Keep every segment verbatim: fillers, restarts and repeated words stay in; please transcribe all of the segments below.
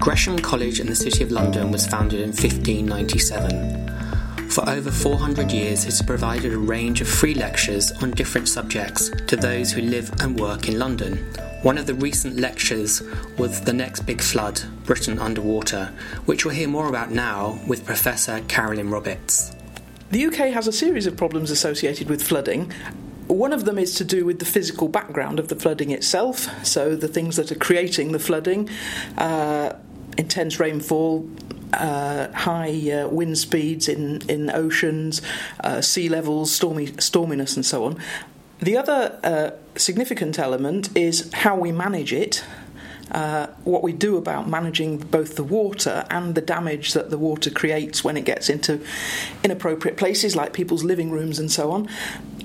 Gresham College in the City of London was founded in fifteen ninety-seven. For over four hundred years, it has provided a range of free lectures on different subjects to those who live and work in London. One of the recent lectures was The Next Big Flood, Britain Underwater, which we'll hear more about now with Professor Carolyn Roberts. The U K has a series of problems associated with flooding. One of them is to do with the physical background of the flooding itself, so the things that are creating the flooding, uh, intense rainfall, uh, high uh, wind speeds in, in oceans, uh, sea levels, stormy, storminess and so on. The other uh, significant element is how we manage it, uh, what we do about managing both the water and the damage that the water creates when it gets into inappropriate places like people's living rooms and so on.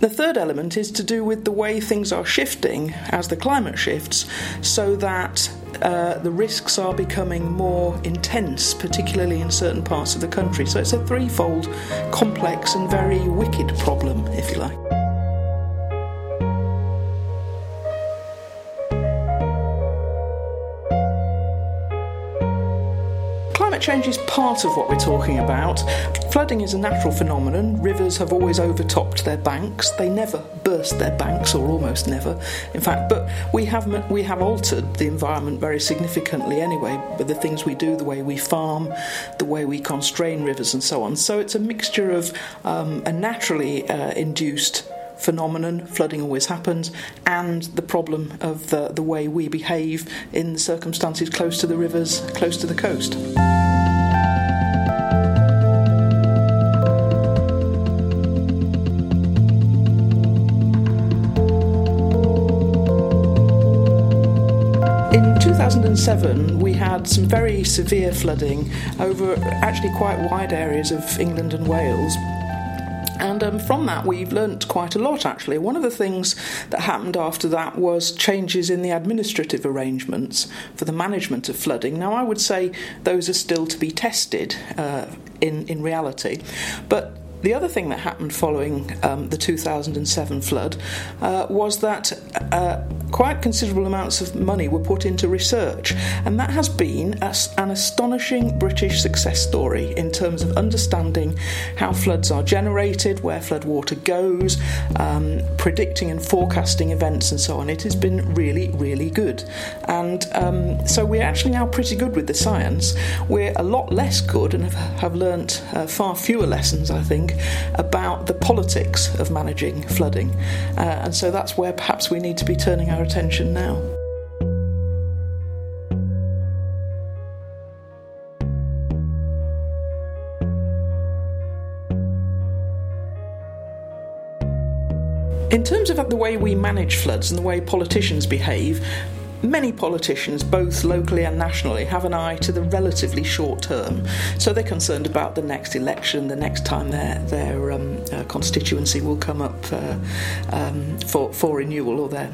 The third element is to do with the way things are shifting as the climate shifts, so that uh, the risks are becoming more intense, particularly in certain parts of the country. So it's a threefold complex and very wicked problem, if you like. Change is part of what we're talking about. Flooding is a natural phenomenon. Rivers have always overtopped their banks. They never burst their banks, or almost never, in fact. But we have we have altered the environment very significantly anyway, with the things we do, the way we farm, the way we constrain rivers and so on. So it's a mixture of um, a naturally uh, induced phenomenon, flooding always happens, and the problem of the, the way we behave in circumstances close to the rivers, close to the coast. two thousand seven, we had some very severe flooding over actually quite wide areas of England and Wales. And um, from that, we've learnt quite a lot, actually. One of the things that happened after that was changes in the administrative arrangements for the management of flooding. Now, I would say those are still to be tested uh, in, in reality. But the other thing that happened following um, the two thousand seven flood uh, was that uh, quite considerable amounts of money were put into research, and that has been a, an astonishing British success story in terms of understanding how floods are generated, where flood water goes, um, predicting and forecasting events and so on. It has been really, really good. And um, so we're actually now pretty good with the science. We're a lot less good and have, have learnt uh, far fewer lessons, I think, about the politics of managing flooding. Uh, and so that's where perhaps we need to be turning our attention now. In terms of the way we manage floods and the way politicians behave, many politicians, both locally and nationally, have an eye to the relatively short term. So they're concerned about the next election, the next time their their um, uh, constituency will come up uh, um, for for renewal, or their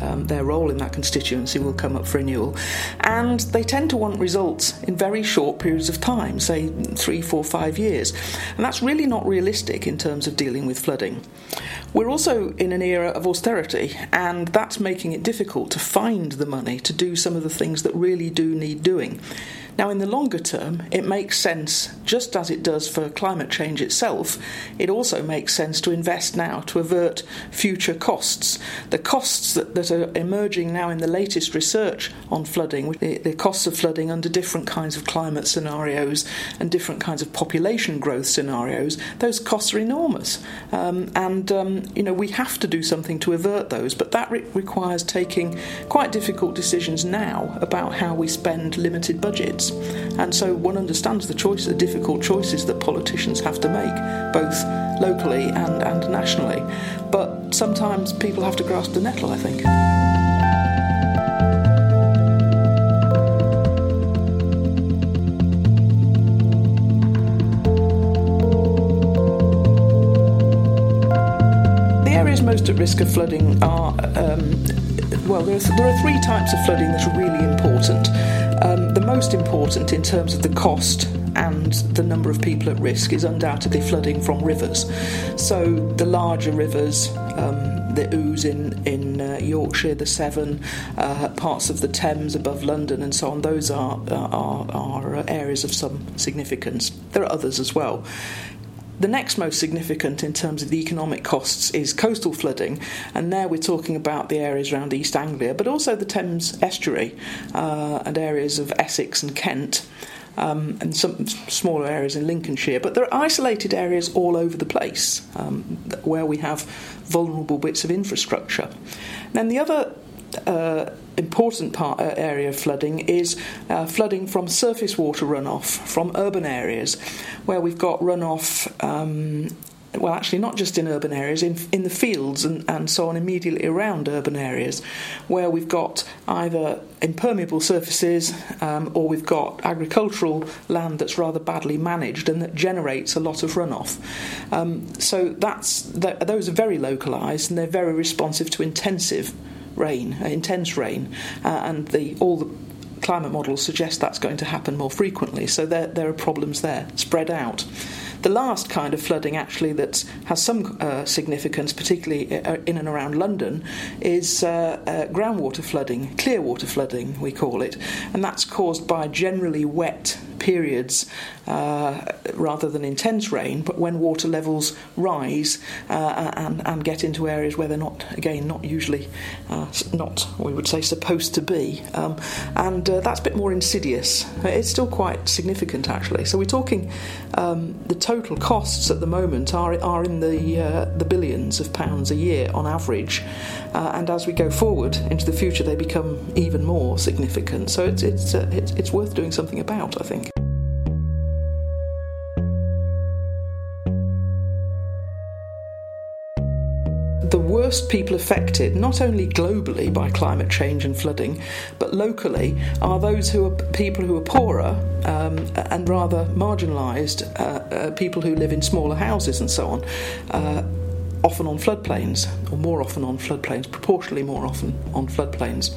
um, their role in that constituency will come up for renewal. And they tend to want results in very short periods of time, say three, four, five years. And that's really not realistic in terms of dealing with flooding. We're also in an era of austerity, and that's making it difficult to find the money to do some of the things that really do need doing. Now, in the longer term, it makes sense, just as it does for climate change itself, it also makes sense to invest now to avert future costs. The costs that, that are emerging now in the latest research on flooding, the, the costs of flooding under different kinds of climate scenarios and different kinds of population growth scenarios, those costs are enormous. Um, and, um, you know, we have to do something to avert those, but that re- requires taking quite difficult decisions now about how we spend limited budgets. And so one understands the choice, the difficult choices that politicians have to make, both locally and, and nationally. But sometimes people have to grasp the nettle, I think. The areas most at risk of flooding are, um, well, there are, th- there are three types of flooding that are really important. Um, the most important in terms of the cost and the number of people at risk is undoubtedly flooding from rivers. So the larger rivers, um, the Ouse in, in uh, Yorkshire, the Severn, uh, parts of the Thames above London and so on, those are, are, are areas of some significance. There are others as well. The next most significant in terms of the economic costs is coastal flooding, and there we're talking about the areas around East Anglia, but also the Thames estuary uh, and areas of Essex and Kent. Um, and some smaller areas in Lincolnshire, but there are isolated areas all over the place um, where we have vulnerable bits of infrastructure. And then the other uh, important part uh, area of flooding is uh, flooding from surface water runoff from urban areas, where we've got runoff. Um, Well, actually, not just in urban areas, in in the fields and, and so on immediately around urban areas, where we've got either impermeable surfaces um, or we've got agricultural land that's rather badly managed and that generates a lot of runoff. Um, so that's that, those are very localised and they're very responsive to intensive rain, uh, intense rain, uh, and the all the climate models suggest that's going to happen more frequently. So there there are problems there spread out. The last kind of flooding, actually, that has some uh, significance, particularly in and around London, is uh, uh, groundwater flooding, clear water flooding, we call it, and that's caused by generally wet periods uh, rather than intense rain, but when water levels rise uh, and, and get into areas where they're not, again, not usually, uh, not, we would say, supposed to be, um, and uh, that's a bit more insidious. It's still quite significant, actually. So we're talking um, the total Total costs at the moment are are in the uh, the billions of pounds a year on average, uh, and as we go forward into the future, they become even more significant. So it's it's uh, it's, it's worth doing something about, I think. The worst people affected, not only globally by climate change and flooding, but locally, are those who are people who are poorer um, and rather marginalised, uh, uh, people who live in smaller houses and so on, uh, often on floodplains, or more often on floodplains, proportionally more often on floodplains.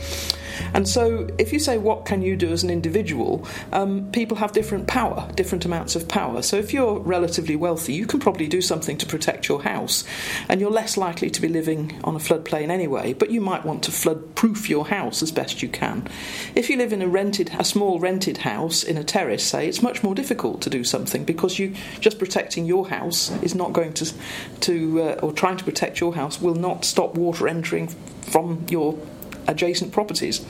And so if you say, what can you do as an individual, um, people have different power, different amounts of power. So if you're relatively wealthy, you can probably do something to protect your house, and you're less likely to be living on a floodplain anyway, but you might want to flood-proof your house as best you can. If you live in a rented, a small rented house in a terrace, say, it's much more difficult to do something, because you just protecting your house is not going to, to uh, or trying to protect your house will not stop water entering from your adjacent properties.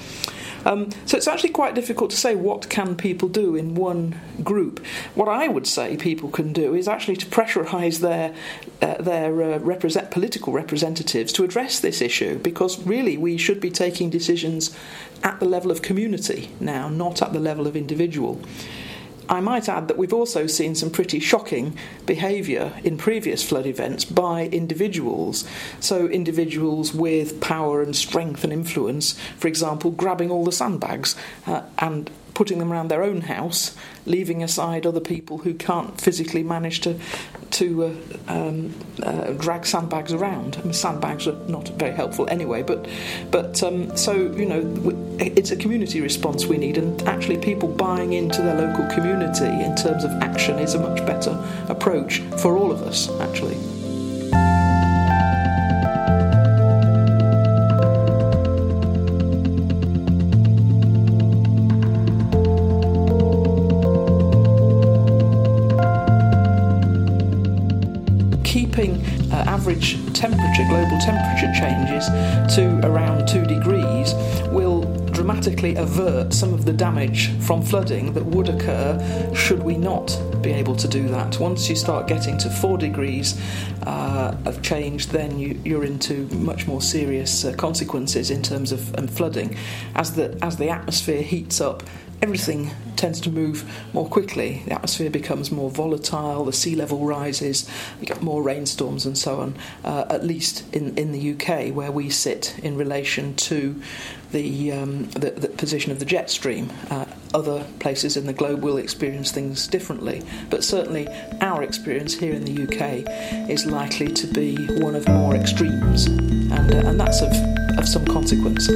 Um, so it's actually quite difficult to say what can people do in one group. What I would say people can do is actually to pressurise their uh, their uh, represent- political representatives to address this issue, because really we should be taking decisions at the level of community now, not at the level of individual. I might add that we've also seen some pretty shocking behaviour in previous flood events by individuals. So individuals with power and strength and influence, for example, grabbing all the sandbags uh, and putting them around their own house, leaving aside other people who can't physically manage to to uh, um, uh, drag sandbags around. I mean, sandbags are not very helpful anyway, but but um, so you know it's a community response we need, and actually people buying into their local community in terms of action is a much better approach for all of us, actually. Average temperature, global temperature changes to around two degrees will dramatically avert some of the damage from flooding that would occur should we not be able to do that. Once you start getting to four degrees uh, of change, then you, you're into much more serious uh, consequences in terms of um, flooding. As the as the atmosphere heats up, everything tends to move more quickly. The atmosphere becomes more volatile, the sea level rises, you get more rainstorms and so on, uh, at least in, in the U K, where we sit in relation to the, um, the, the position of the jet stream. Uh, other places in the globe will experience things differently, but certainly our experience here in the U K is likely to be one of more extremes, and, uh, and that's of, of some consequence.